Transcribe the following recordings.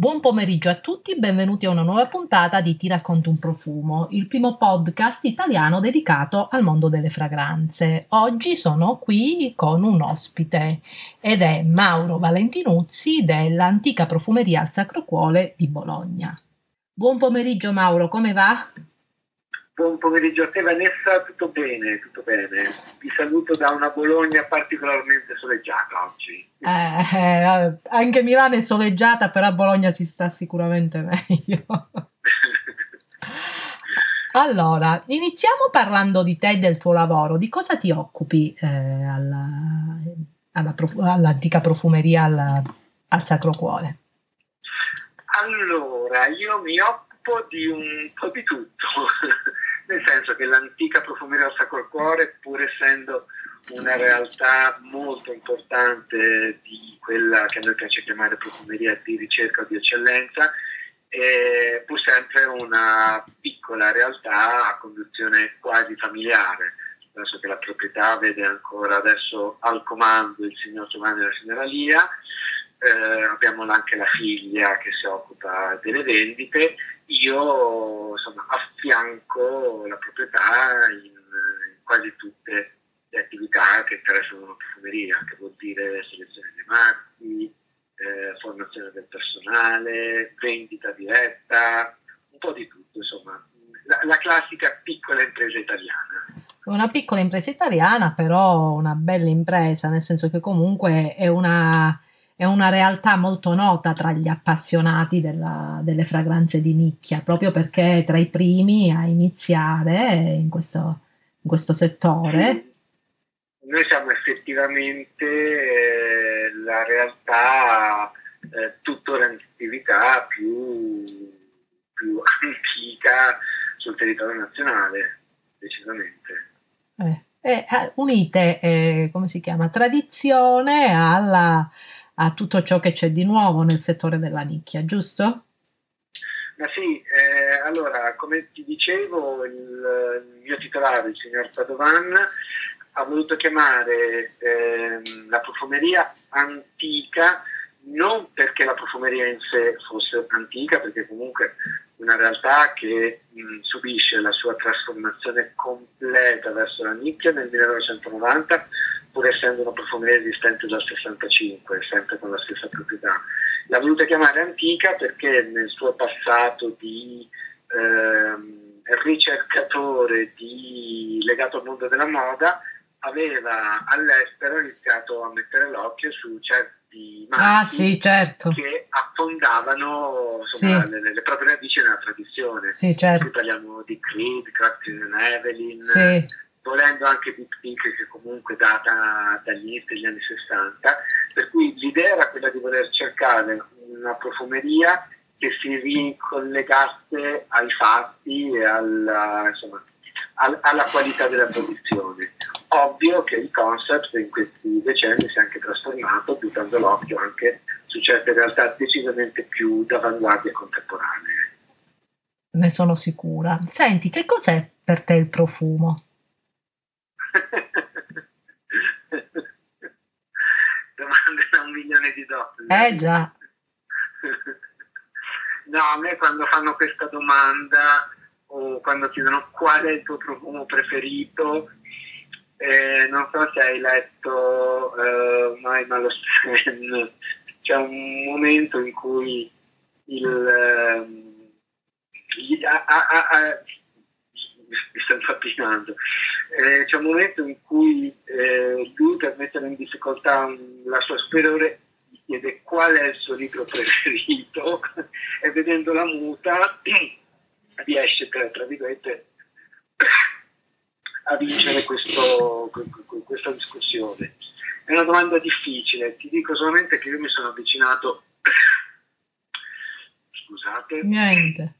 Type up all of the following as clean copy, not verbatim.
Buon pomeriggio a tutti, benvenuti a una nuova puntata di Ti racconto un profumo, il primo podcast italiano dedicato al mondo delle fragranze. Oggi sono qui con un ospite ed è Mauro Valentinuzzi dell'antica profumeria al Sacro Cuore di Bologna. Buon pomeriggio Mauro, come va? Buon pomeriggio a te Vanessa, tutto bene, tutto bene. Ti saluto da una Bologna particolarmente soleggiata oggi. Anche Milano è soleggiata, però a Bologna si sta sicuramente meglio. Allora, iniziamo parlando di te e del tuo lavoro. Di cosa ti occupi all'antica profumeria al Sacro Cuore? Allora, io mi occupo di un po' di tutto, nel senso che l'antica profumeria al Sacro Cuore, pur essendo una realtà molto importante di quella che a noi piace chiamare profumeria di ricerca di eccellenza, è pur sempre una piccola realtà a conduzione quasi familiare, penso che la proprietà vede ancora adesso al comando il signor Giovanni e la signora Lia, abbiamo anche la figlia che si occupa delle vendite, io insomma affianco la proprietà in quasi tutte le attività che interessano la profumeria, che vuol dire selezione dei marchi, formazione del personale, vendita diretta, un po' di tutto, insomma, la classica piccola impresa italiana. Una piccola impresa italiana, però una bella impresa, nel senso che comunque è una realtà molto nota tra gli appassionati delle fragranze di nicchia, proprio perché è tra i primi a iniziare in questo settore. Noi siamo effettivamente la realtà tuttora in attività più antica sul territorio nazionale, decisamente. Unite, come si chiama, tradizione a tutto ciò che c'è di nuovo nel settore della nicchia, giusto? Ma sì, allora, come ti dicevo, il mio titolare, il signor Padovan, ha voluto chiamare la profumeria antica, non perché la profumeria in sé fosse antica, perché comunque una realtà che subisce la sua trasformazione completa verso la nicchia nel 1990, pur essendo una profumeria esistente dal 65, sempre con la stessa proprietà. L'ha voluta chiamare antica perché nel suo passato di ricercatore legato al mondo della moda, aveva all'estero iniziato a mettere l'occhio su certi marchi che affondavano insomma, le proprie radici nella tradizione. Sì, certo. Qui parliamo di Creed, Creed and Evelyn, sì. Volendo anche Big Pink, che comunque data dagli inizi degli anni 60, per cui l'idea era quella di voler cercare una profumeria che si ricollegasse ai fatti e alla qualità della produzione. Ovvio che il concept in questi decenni si è anche trasformato, buttando l'occhio anche su certe realtà decisamente più d'avanguardia e contemporanee. Ne sono sicura. Senti, che cos'è per te il profumo? Domande da $1.000.000. Già. No, a me quando fanno questa domanda o quando chiedono qual è il tuo profumo preferito, non so se hai letto mai Malo Sen, c'è un momento in cui mi sto impappinando, c'è un momento in cui lui, per mettere in difficoltà la sua superiore, gli chiede qual è il suo libro preferito e vedendo la muta riesce tra virgolette a vincere questa discussione. È una domanda difficile, ti dico solamente che io mi sono avvicinato scusate, niente,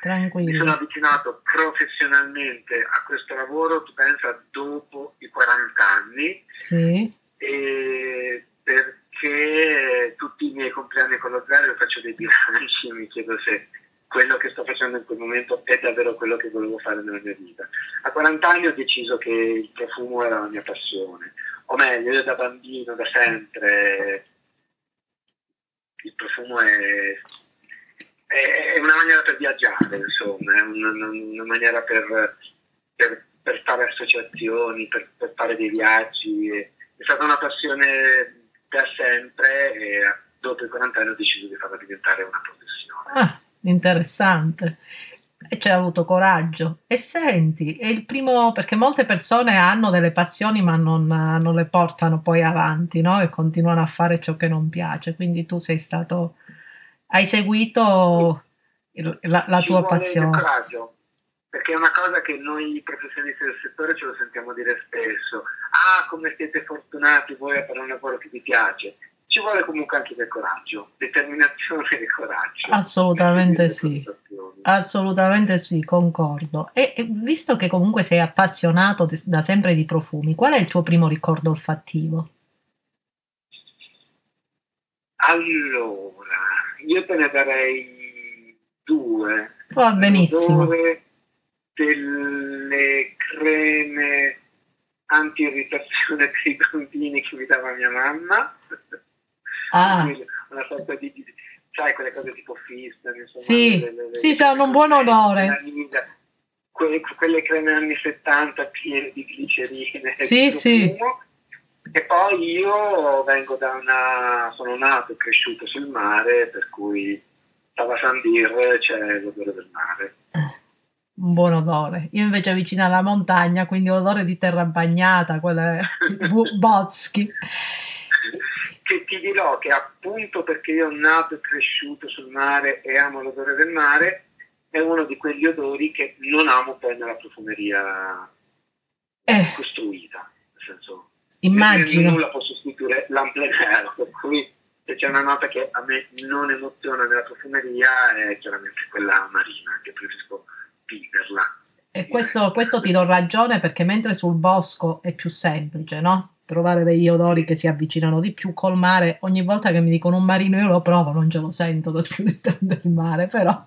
tranquillo, mi sono avvicinato professionalmente a questo lavoro, tu pensa, dopo i 40 anni, sì. E perché tutti i miei compleanni con lo zero faccio dei bilanci, mi chiedo se quello che sto facendo in quel momento è davvero quello che volevo fare nella mia vita. A 40 anni ho deciso che il profumo era la mia passione, o meglio, io da bambino, da sempre, il profumo è è una maniera per viaggiare, insomma, è una maniera per fare associazioni, per fare dei viaggi. È stata una passione da sempre e dopo i 40 anni ho deciso di farla diventare una professione. Ah, interessante. E ci hai avuto coraggio. E senti, è il primo, perché molte persone hanno delle passioni ma non le portano poi avanti, no? E continuano a fare ciò che non piace. Quindi tu sei stato, hai seguito la tua passione. Ci vuole il coraggio, perché è una cosa che noi professionisti del settore ce lo sentiamo dire spesso. Ah, come siete fortunati voi a fare un lavoro che vi piace. Ci vuole comunque anche del coraggio, determinazione e coraggio. Assolutamente sì, assolutamente sì, concordo. E visto che comunque sei appassionato da sempre di profumi, qual è il tuo primo ricordo olfattivo? Allora, io te ne darei due. Va benissimo. Due delle creme anti-irritazione per i bambini che mi dava mia mamma. Ah. Una sorta di, sai, quelle cose tipo Fissan, insomma, sì, sì, hanno un buon odore. Quelle creme anni 70 piene di glicerine. Sì, sì. E poi io vengo da sono nato e cresciuto sul mare, per cui stava a Sandir, c'è l'odore del mare. Un buon odore. Io invece vicino alla montagna, quindi odore di terra bagnata, quelle boschi. Che ti dirò che appunto perché io sono nato e cresciuto sul mare e amo l'odore del mare, è uno di quegli odori che non amo poi nella profumeria costruita, nel senso, immagino, nulla può sostituire l'amplenero, per cui se c'è una nota che a me non emoziona nella profumeria è chiaramente quella marina, che preferisco viverla. E questo ti do ragione, perché mentre sul bosco è più semplice, no? Trovare degli odori che si avvicinano di più, col mare ogni volta che mi dicono un marino io lo provo, non ce lo sento da più di tanto il mare, però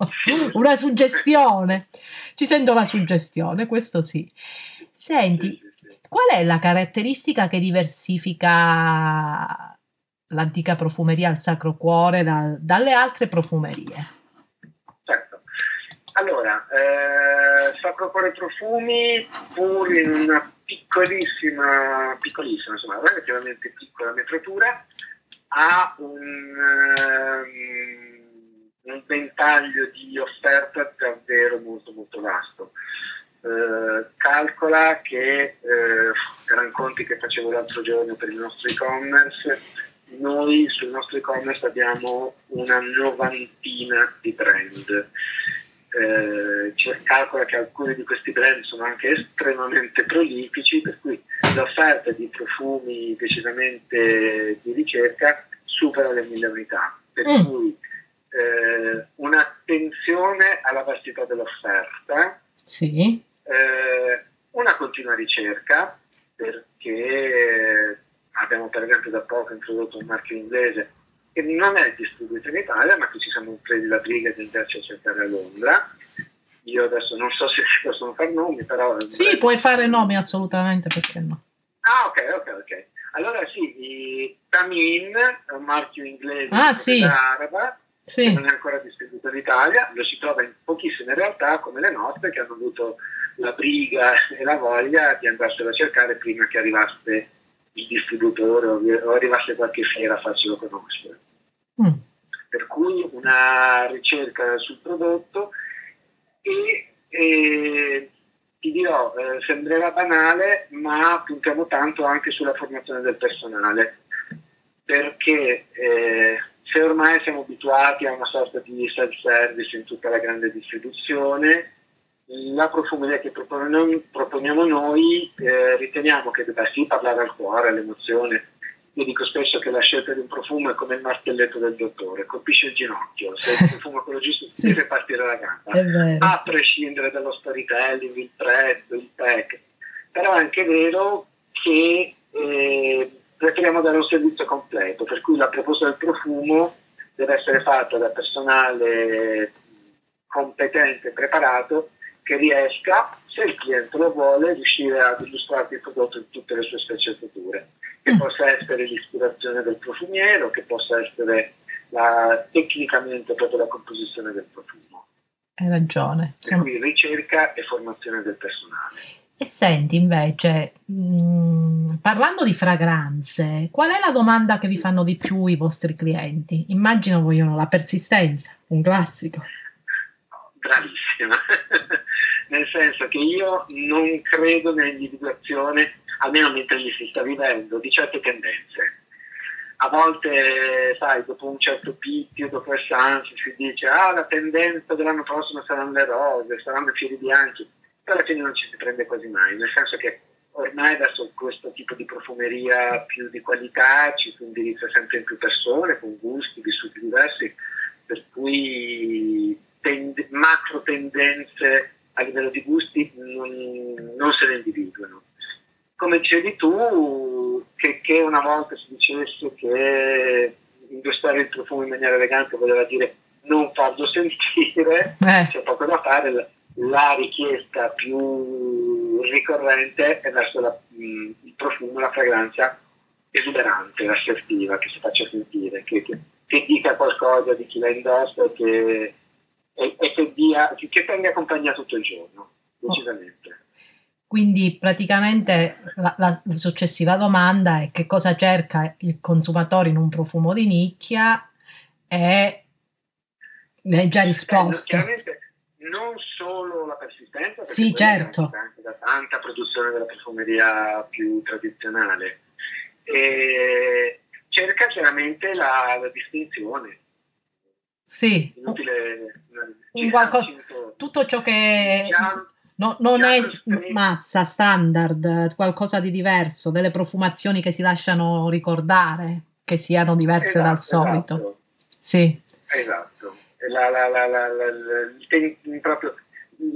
una suggestione, ci sento la suggestione, questo sì. Senti, qual è la caratteristica che diversifica l'antica profumeria al Sacro Cuore dalle altre profumerie? Certo, allora Sacro Cuore Profumi, pur in una piccolissima, insomma, relativamente piccola metratura, ha un ventaglio di offerta davvero molto molto vasto. Calcola che erano conti che facevo l'altro giorno per il nostro e-commerce, noi sul nostro e-commerce abbiamo una 90ina di brand. Calcola che alcuni di questi brand sono anche estremamente prolifici, per cui l'offerta di profumi decisamente di ricerca supera le 1000 unità, per cui un'attenzione alla vastità dell'offerta, sì. Una continua ricerca, perché abbiamo per esempio da poco introdotto un marchio inglese che non è distribuito in Italia, ma che ci siamo presi la briga di andarci a cercare a Londra. Io adesso non so se possono fare nomi, però... Sì, puoi fare nomi, assolutamente, perché no? Ah, ok. Allora sì, Tamim è un marchio inglese, sì, araba, sì, che non è ancora distribuito in Italia, lo si trova in pochissime realtà come le nostre, che hanno avuto la briga e la voglia di andarselo a cercare prima che arrivasse il distributore o arrivasse qualche fiera a farcelo conoscere. Per cui una ricerca sul prodotto e ti dirò, sembrerà banale, ma puntiamo tanto anche sulla formazione del personale, perché se ormai siamo abituati a una sorta di self-service in tutta la grande distribuzione, la profumeria che proponiamo noi riteniamo che debba sì parlare al cuore, all'emozione. Io dico spesso che la scelta di un profumo è come il martelletto del dottore, colpisce il ginocchio, se è un profumo ecologista sì, deve partire la gamba, a prescindere dallo storytelling, il prezzo, il pack. Però è anche vero che preferiamo dare un servizio completo, per cui la proposta del profumo deve essere fatta da personale competente e preparato, che riesca, se il cliente lo vuole, riuscire ad illustrarti il prodotto in tutte le sue sfaccettature, che possa essere l'ispirazione del profumiero, che possa essere tecnicamente proprio la composizione del profumo. Hai ragione. Per cui ricerca e formazione del personale. E senti invece, parlando di fragranze, qual è la domanda che vi fanno di più i vostri clienti? Immagino vogliono la persistenza, un classico. Bravissima. Nel senso che io non credo nell'individuazione, almeno mentre gli si sta vivendo, di certe tendenze. A volte, sai, dopo un certo picchio, dopo il sanso, si dice la tendenza dell'anno prossimo saranno le rose, saranno i fiori bianchi, però alla fine non ci si prende quasi mai, nel senso che ormai adesso questo tipo di profumeria più di qualità ci si indirizza sempre in più persone, con gusti, vissuti diversi, per cui macro tendenze a livello di gusti non se ne individuano. Come dicevi tu, che una volta si dicesse che indossare il profumo in maniera elegante voleva dire non farlo sentire, c'è poco da fare, la richiesta più ricorrente è verso il profumo, la fragranza esuberante, assertiva, che si faccia sentire, che dica qualcosa di chi la indossa e che tenga compagnia tutto il giorno, decisamente. Quindi praticamente la successiva domanda è che cosa cerca il consumatore in un profumo di nicchia, e ne hai già risposto. Chiaramente non solo la persistenza, perché sì, certo, anche da tanta produzione della profumeria più tradizionale, e cerca chiaramente la distinzione. Sì, un qualcosa, tutto ciò che non è massa, standard, qualcosa di diverso, delle profumazioni che si lasciano ricordare, che siano diverse dal solito. Esatto. Sì. Esatto, proprio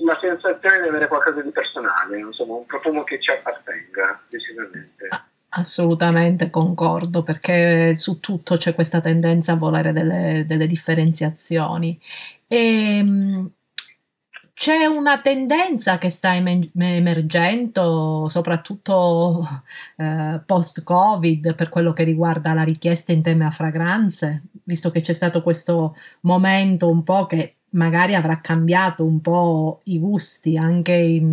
la sensazione di avere qualcosa di personale, insomma, un profumo che ci appartenga, decisamente. Assolutamente concordo, perché su tutto c'è questa tendenza a volere delle differenziazioni. C'è una tendenza che sta emergendo soprattutto post-Covid per quello che riguarda la richiesta in tema a fragranze, visto che c'è stato questo momento un po' che magari avrà cambiato un po' i gusti anche in,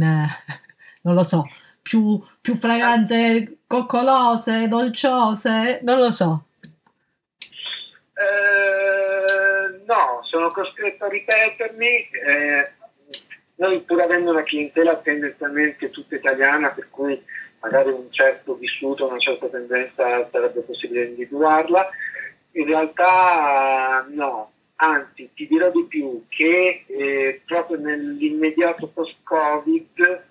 non lo so, più fragranze coccolose, dolciose, non lo so. No, sono costretto a ripetermi. Noi, pur avendo una clientela tendenzialmente tutta italiana, per cui magari un certo vissuto, una certa tendenza sarebbe possibile individuarla, in realtà no, anzi ti dirò di più che proprio nell'immediato post-Covid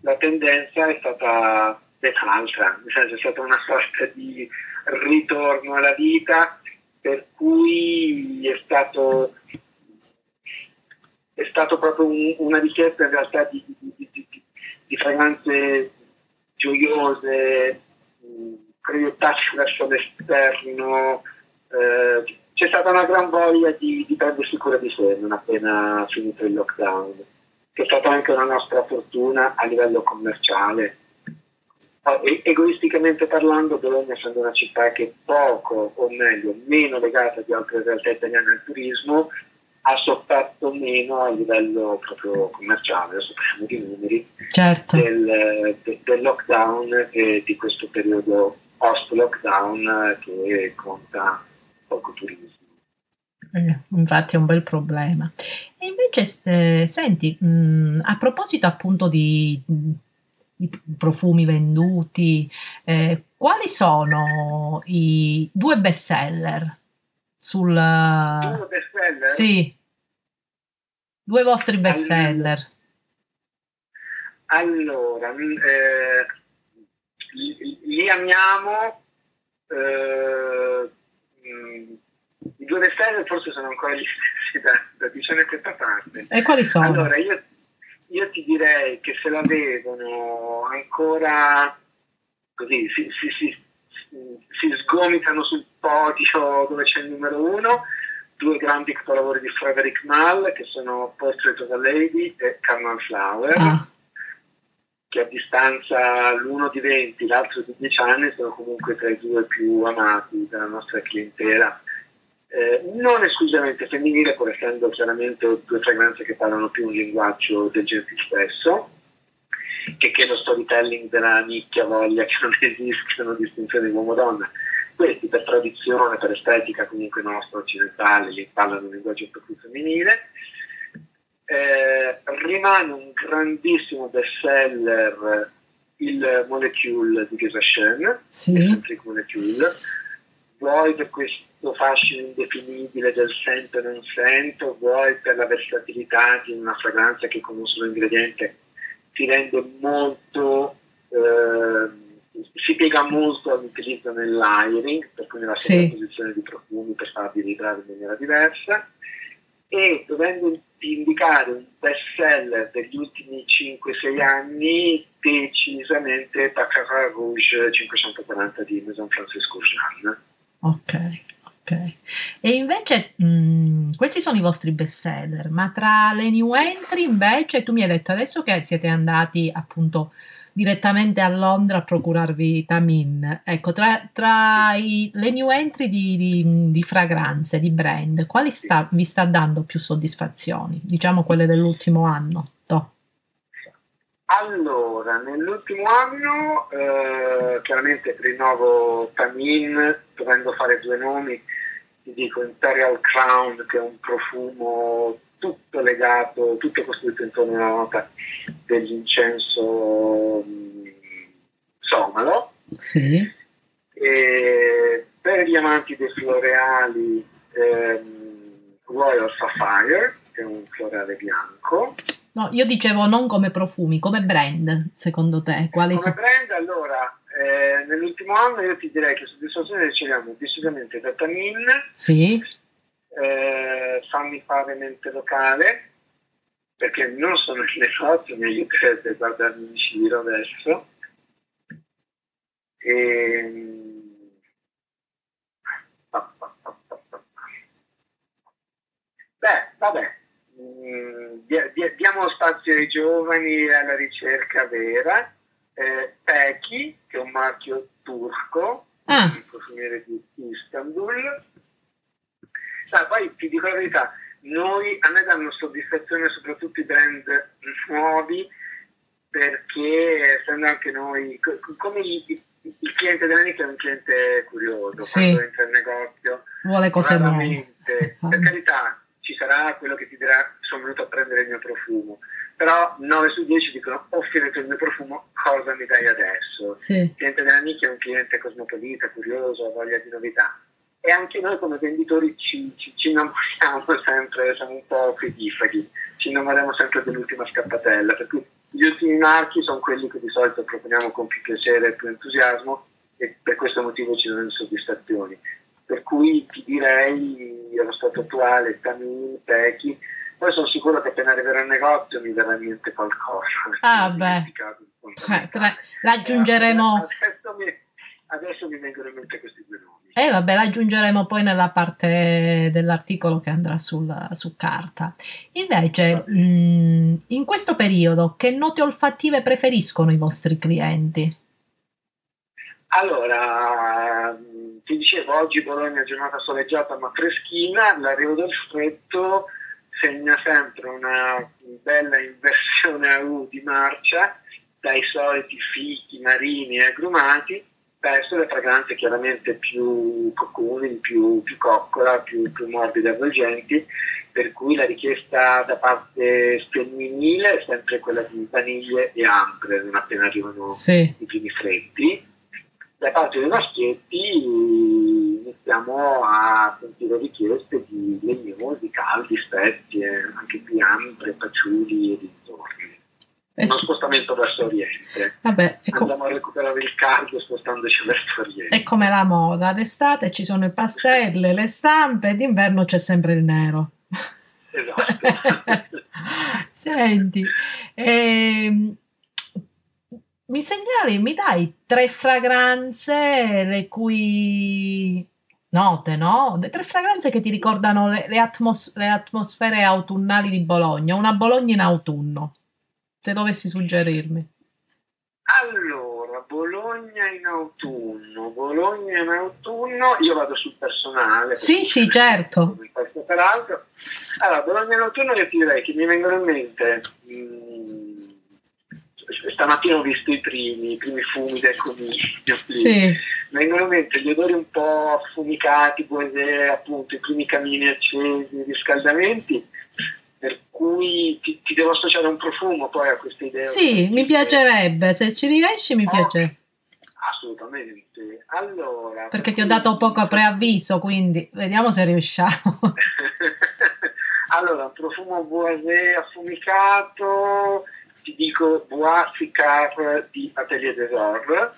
la tendenza è stata un'altra, nel senso è stata una sorta di ritorno alla vita, per cui è stato proprio una richiesta in realtà di fragranze gioiose, proiettate verso l'esterno. C'è stata una gran voglia di prendersi cura di sé non appena finito il lockdown, che è stata anche una nostra fortuna a livello commerciale. Egoisticamente parlando, Bologna, essendo una città che poco, o meglio meno legata di altre realtà italiane al turismo, ha sofferto meno a livello proprio commerciale, adesso parliamo di numeri, certo, del lockdown e di questo periodo post-lockdown che conta poco turismo. Infatti è un bel problema. E invece, senti, a proposito appunto di profumi venduti, quali sono i due bestseller? Due bestseller? Sì, due vostri bestseller. Allora, li amiamo, i due bestseller forse sono ancora gli stessi da dicembre a questa parte. E quali sono? Allora, io ti direi che se la vedono ancora così, si sgomitano sul podio dove c'è il numero 1, due grandi capolavori di Frédéric Malle, che sono Portrait of the Lady e Carnal Flower, che a distanza l'uno di 20, l'altro di 10 anni sono comunque tra i due più amati della nostra clientela. non esclusivamente femminile, pur essendo chiaramente due fragranze che parlano più un linguaggio del gentil stesso, che lo storytelling della nicchia voglia che non esistono distinzioni uomo-donna. Questi per tradizione, per estetica comunque nostra occidentale, li parlano un linguaggio un po' più femminile. Rimane un grandissimo bestseller il Molecule di Geza Schoen, sì. Il Frédéric Molecule, vuoi per questo fascino indefinibile del sento e non sento, vuoi per la versatilità di una fragranza che con un solo ingrediente ti rende molto, si piega molto all'utilizzo nell'airing, per cui nella sovrapposizione di profumi per farli vibrare in maniera diversa, e dovendo indicare un bestseller degli ultimi 5-6 anni, decisamente Paco Rabanne 540 di Maison Francis Kurkdjian. Ok. E invece questi sono i vostri bestseller, ma tra le new entry invece tu mi hai detto adesso che siete andati appunto direttamente a Londra a procurarvi Tamim. Ecco, tra le new entry di fragranze, di brand, quali vi sta dando più soddisfazioni? Diciamo quelle dell'ultimo anno. Allora, nell'ultimo anno chiaramente rinnovo Tamim, dovendo fare due nomi, ti dico Imperial Crown, che è un profumo tutto legato, tutto costruito intorno alla nota dell'incenso somalo. Sì. E per gli amanti dei floreali Royal Sapphire, che è un floreale bianco. No, io dicevo non come profumi, come brand, secondo te? Quali come brand, allora, nell'ultimo anno io ti direi che soddisfazione riceviamo decisamente da Tamim. Sì. Fammi fare mente locale, perché non sono il negozio, mi aiutate a guardarmi in giro adesso. Beh, vabbè. Diamo spazio ai giovani e alla ricerca vera. Pekji, che è un marchio turco, un profumiere di Istanbul. Poi ti dico la verità, a me danno soddisfazione soprattutto i brand nuovi, perché essendo anche noi, come il cliente della nicchia è un cliente curioso, quando entra in negozio vuole cose nuove. Per carità, ci sarà quello che ti dirà sono venuto a prendere il mio profumo, però 9 su 10 dicono ho finito il mio profumo, cosa mi dai adesso? Sì. Il cliente della nicchia è un cliente cosmopolita, curioso, ha voglia di novità, e anche noi come venditori ci innamoriamo sempre, siamo un po' fedifaghi, ci innamoriamo sempre dell'ultima scappatella, per cui gli ultimi marchi sono quelli che di solito proponiamo con più piacere e più entusiasmo, e per questo motivo ci danno soddisfazioni. Per cui ti direi, allo stato attuale, Tamim, Pekji, poi sono sicuro che appena arriverò al negozio mi verrà in mente qualcosa. Ah beh, raggiungeremo... Adesso mi vengono in mente questi due nomi. Vabbè, raggiungeremo poi nella parte dell'articolo che andrà su carta. Invece, in questo periodo, che note olfattive preferiscono i vostri clienti? Allora, ti dicevo, oggi Bologna è giornata soleggiata ma freschina, l'arrivo del freddo segna sempre una bella inversione a U di marcia, dai soliti fichi, marini e agrumati, verso le fragranze chiaramente più cocooning, più coccola, più morbide e avvolgenti, per cui la richiesta da parte femminile è sempre quella di vaniglie e ambre, non appena arrivano i primi freddi. Da parte dei maschietti iniziamo a sentire richieste di legnosi, caldi, spezie, anche qui ambre, paciuli e dintorni. Uno spostamento verso Oriente. Vabbè, andiamo a recuperare il caldo spostandoci verso Oriente. È come la moda, d'estate ci sono i pastelli, le stampe, d'inverno c'è sempre il nero. Esatto. Senti, mi dai 3 fragranze le cui note, no? 3 fragranze che ti ricordano le atmosfere autunnali di Bologna, una Bologna in autunno, se dovessi suggerirmi. Allora, Bologna Bologna in autunno, io vado sul personale. Sì, certo. Allora, Bologna in autunno io ti direi che mi vengono in mente, stamattina ho visto i primi fumi del coniglio, sì. Vengono in mente gli odori un po' affumicati, appunto i primi camini accesi, i riscaldamenti, per cui ti devo associare un profumo poi a questa idea. Sì, mi piacerebbe, se ci riesci mi piace. Assolutamente. Allora, perché ti ho dato poco preavviso, quindi vediamo se riusciamo. Allora, profumo boisé affumicato, ti dico Bois Ficar di Atelier D'Or.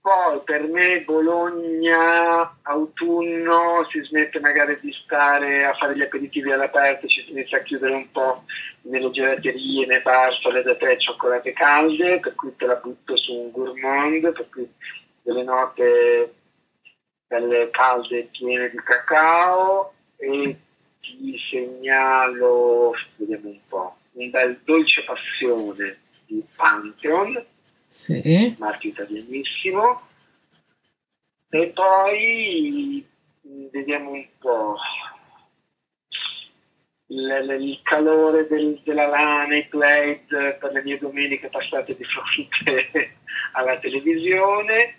Poi per me Bologna autunno si smette magari di stare a fare gli aperitivi all'aperto, ci si inizia a chiudere un po' nelle gelaterie, nei bar, da tè, cioccolate calde, per cui te la butto su un gourmand, per cui delle note belle calde piene di cacao, e ti segnalo, vediamo un po', un bel dolce passione di Pantheon. Sì. Marchio italianissimo. E poi vediamo un po' il calore della lana, i plaid per le mie domeniche passate di fronte alla televisione.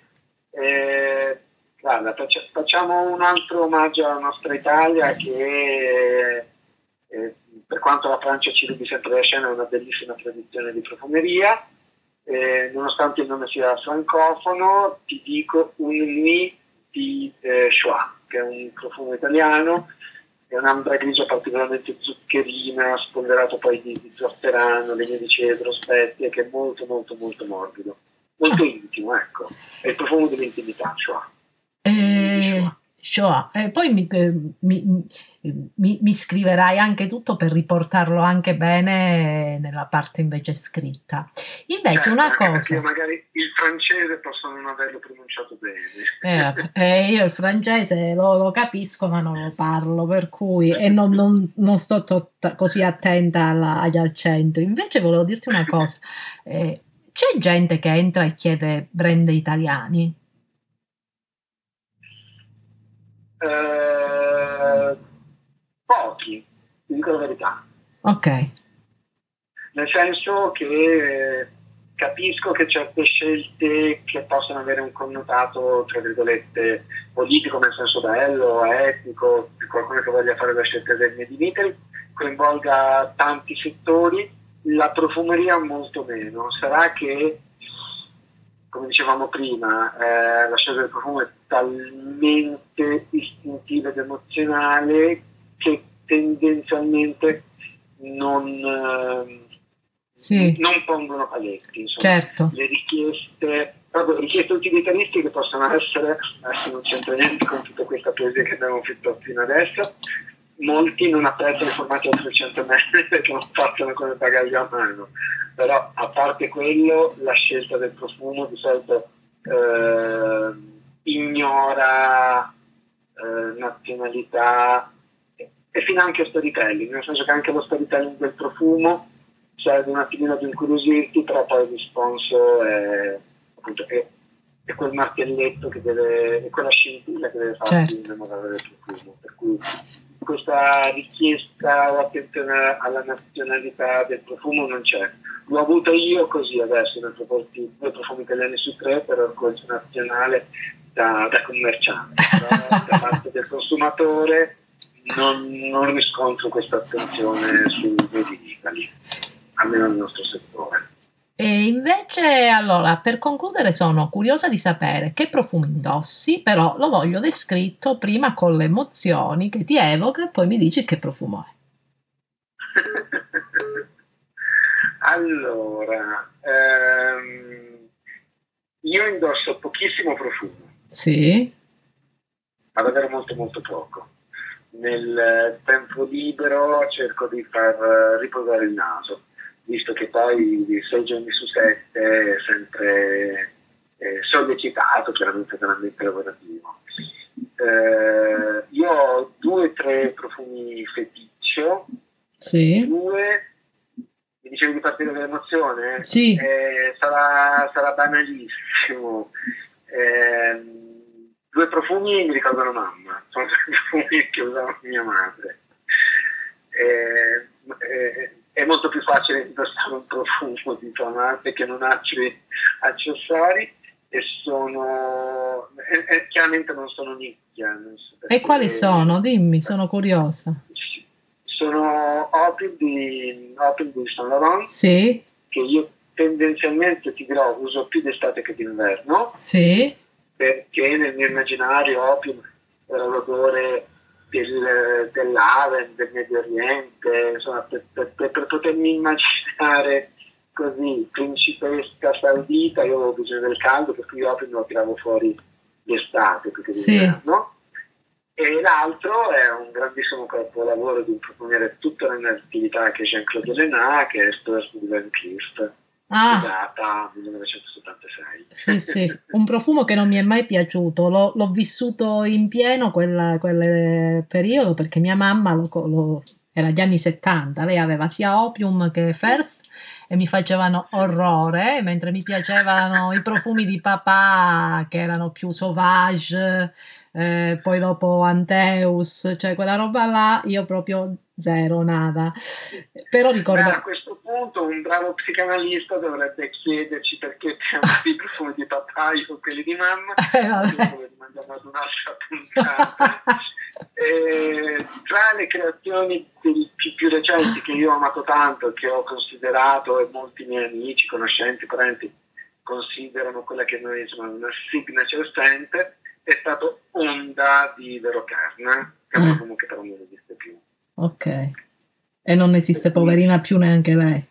Guarda, facciamo un altro omaggio alla nostra Italia che per quanto la Francia ci rubi sempre la scena, è una bellissima tradizione di profumeria. Nonostante il nome sia francofono, ti dico un Nuit di Schwa, che è un profumo italiano, è un'ambra grigia particolarmente zuccherina, spolverato poi di zafferano, legno di cedro, spezie, che è molto molto molto morbido, molto intimo, ecco, è il profumo dell'intimità, Schwa. Poi mi scriverai anche tutto per riportarlo anche bene nella parte invece scritta. Invece una cosa, magari il francese posso non averlo pronunciato bene. Io il francese lo capisco ma non lo parlo, per cui e non sto così attenta agli accenti. Invece volevo dirti una cosa, c'è gente che entra e chiede brand italiani? Pochi, ti dico la verità. Ok. Nel senso che capisco che certe scelte che possono avere un connotato, tra virgolette, politico, ma in senso bello, etnico, qualcuno che voglia fare la scelta del Made in Italy, coinvolga tanti settori, la profumeria molto meno. Sarà che, come dicevamo prima, la scelta del profumo è talmente istintiva ed emozionale che tendenzialmente non pongono paletti, insomma. Certo. Le richieste, proprio richieste utilitaristiche possono essere, adesso non c'entra niente con tutta questa poesia che abbiamo fatto fino adesso, molti non apprezzano i formati a 300 metri perché non partono come bagaglio a mano, però a parte quello la scelta del profumo di solito ignora nazionalità e fino anche storytelling, nel senso che anche lo storytelling del profumo serve un attimino ad incuriosirti, però poi il risponso è quel martelletto che deve, è quella scintilla che deve farti innamorare del profumo, per cui questa richiesta o attenzione alla nazionalità del profumo non c'è. L'ho avuta io così adesso, nel proporti 2 profumi italiani su 3 per orgoglio nazionale da commerciante, da parte del consumatore non riscontro questa attenzione sul Made in Italy, almeno nel nostro settore. E invece, allora, per concludere sono curiosa di sapere che profumo indossi, però lo voglio descritto prima con le emozioni che ti evoca e poi mi dici che profumo è. Allora, io indosso pochissimo profumo. Sì. Ma davvero molto molto poco. Nel tempo libero cerco di far riposare il naso, visto che poi 6 giorni su 7 è sempre sollecitato, chiaramente dall'ambiente lavorativo. Io ho 2 o 3 profumi feticcio, sì. 2 mi dicevi di partire dall'emozione? Sì. Sarà banalissimo. Due profumi mi ricordano mamma, sono due profumi che usava mia madre. È molto più facile indossare un profumo di tua madre che non altri accessori, e sono chiaramente non sono nicchia. Non so e quali sono? Dimmi, sono curiosa. Sono Opium di Saint Laurent, sì, che io tendenzialmente, ti dirò, uso più d'estate che d'inverno, sì, perché nel mio immaginario Opium era l'odore dell'Aven, del Medio Oriente, insomma, per potermi immaginare così, principessa saudita, io avevo bisogno del caldo, per cui Opium lo tiravo fuori d'estate, perché d'inverno. Sì. E l'altro è un grandissimo capolavoro di un profumiere tutto nell'attività, che è Jean-Claude Renard, che è esposto di Van Kirsten, data 1976. Sì, sì, un profumo che non mi è mai piaciuto, l'ho vissuto in pieno quel periodo, perché mia mamma era gli anni 70, lei aveva sia Opium che First e mi facevano orrore, mentre mi piacevano i profumi di papà, che erano più sauvage. Poi dopo Anteus, cioè quella roba là io proprio zero, nada. Però ricordo, a questo punto un bravo psicanalista dovrebbe chiederci perché i profumi di papà o quelli di mamma, come mandiamo ad un'altra puntata. Tra le creazioni più recenti che io ho amato tanto, che ho considerato, e molti miei amici, conoscenti, parenti considerano quella che noi siamo una signature scent, è stato Onda di Vero Carna, che è un profumo che però non esiste più. Ok. E non esiste, poverina, più neanche lei?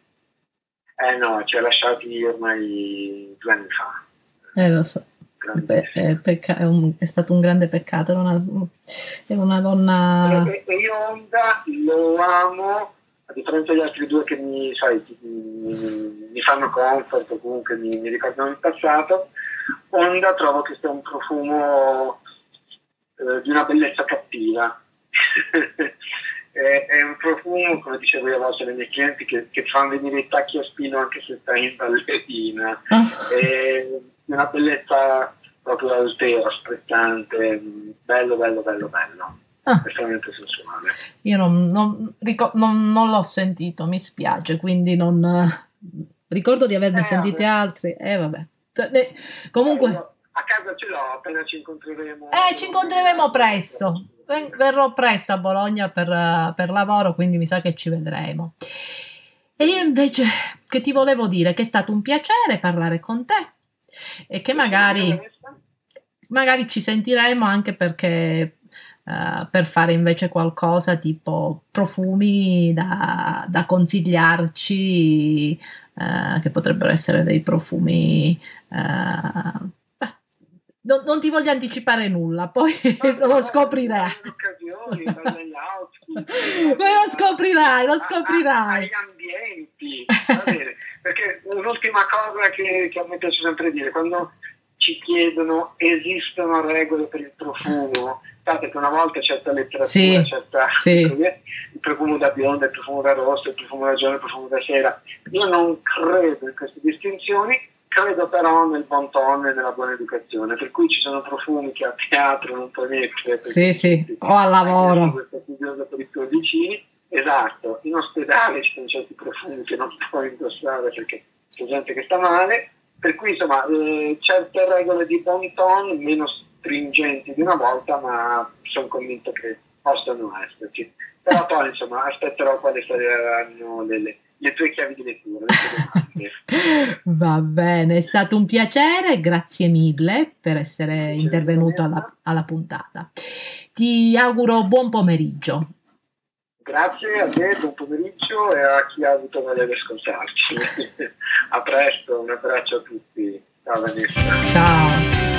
Eh no, ci ha lasciati ormai 2 anni fa. Lo so. Beh, è stato un grande peccato, era una donna... E io Onda lo amo, a differenza degli altri due che mi fanno comfort, o comunque mi ricordano il passato. Onda trovo che sia un profumo di una bellezza cattiva. è un profumo, come dicevo io a volte ai miei clienti, che fanno venire i tacchi a spino anche se sta in ballerina. È una bellezza proprio austera, sprezzante, bello. Estremamente sensuale. Io non l'ho sentito, mi spiace, quindi non ricordo di averne sentite altri. Vabbè. Comunque a casa ce l'ho, appena ci incontreremo. Ci incontreremo presto. Verrò presto a Bologna per lavoro, quindi mi sa che ci vedremo. E io invece che ti volevo dire che è stato un piacere parlare con te e che magari ci sentiremo anche perché per fare invece qualcosa tipo profumi da consigliarci, che potrebbero essere dei profumi. Non ti voglio anticipare nulla, poi lo scoprirai. Lo scoprirai. Agli ambienti, va bene. Perché un'ultima cosa che a me piace sempre dire, quando ci chiedono esistono regole per il profumo, che una volta certa letteratura, il profumo da bionda, il profumo da rosso, il profumo da giorno, il profumo da sera. Io non credo in queste distinzioni, credo però nel bon ton e nella buona educazione, per cui ci sono profumi che a teatro non puoi mettere, o al lavoro, questa figura per i tuoi vicini, esatto, in ospedale ci sono certi profumi che non puoi indossare perché c'è gente che sta male, per cui insomma certe regole di bon ton meno stringenti di una volta, ma sono convinto che possano esserci. Però poi insomma aspetterò quali saranno le tue chiavi di lettura, le tue. Va bene, è stato un piacere, grazie mille per essere intervenuto alla puntata. Ti auguro buon pomeriggio. Grazie a te, buon pomeriggio, e a chi ha avuto voglia di ascoltarci. A presto, un abbraccio a tutti. Ciao Vanessa. Ciao.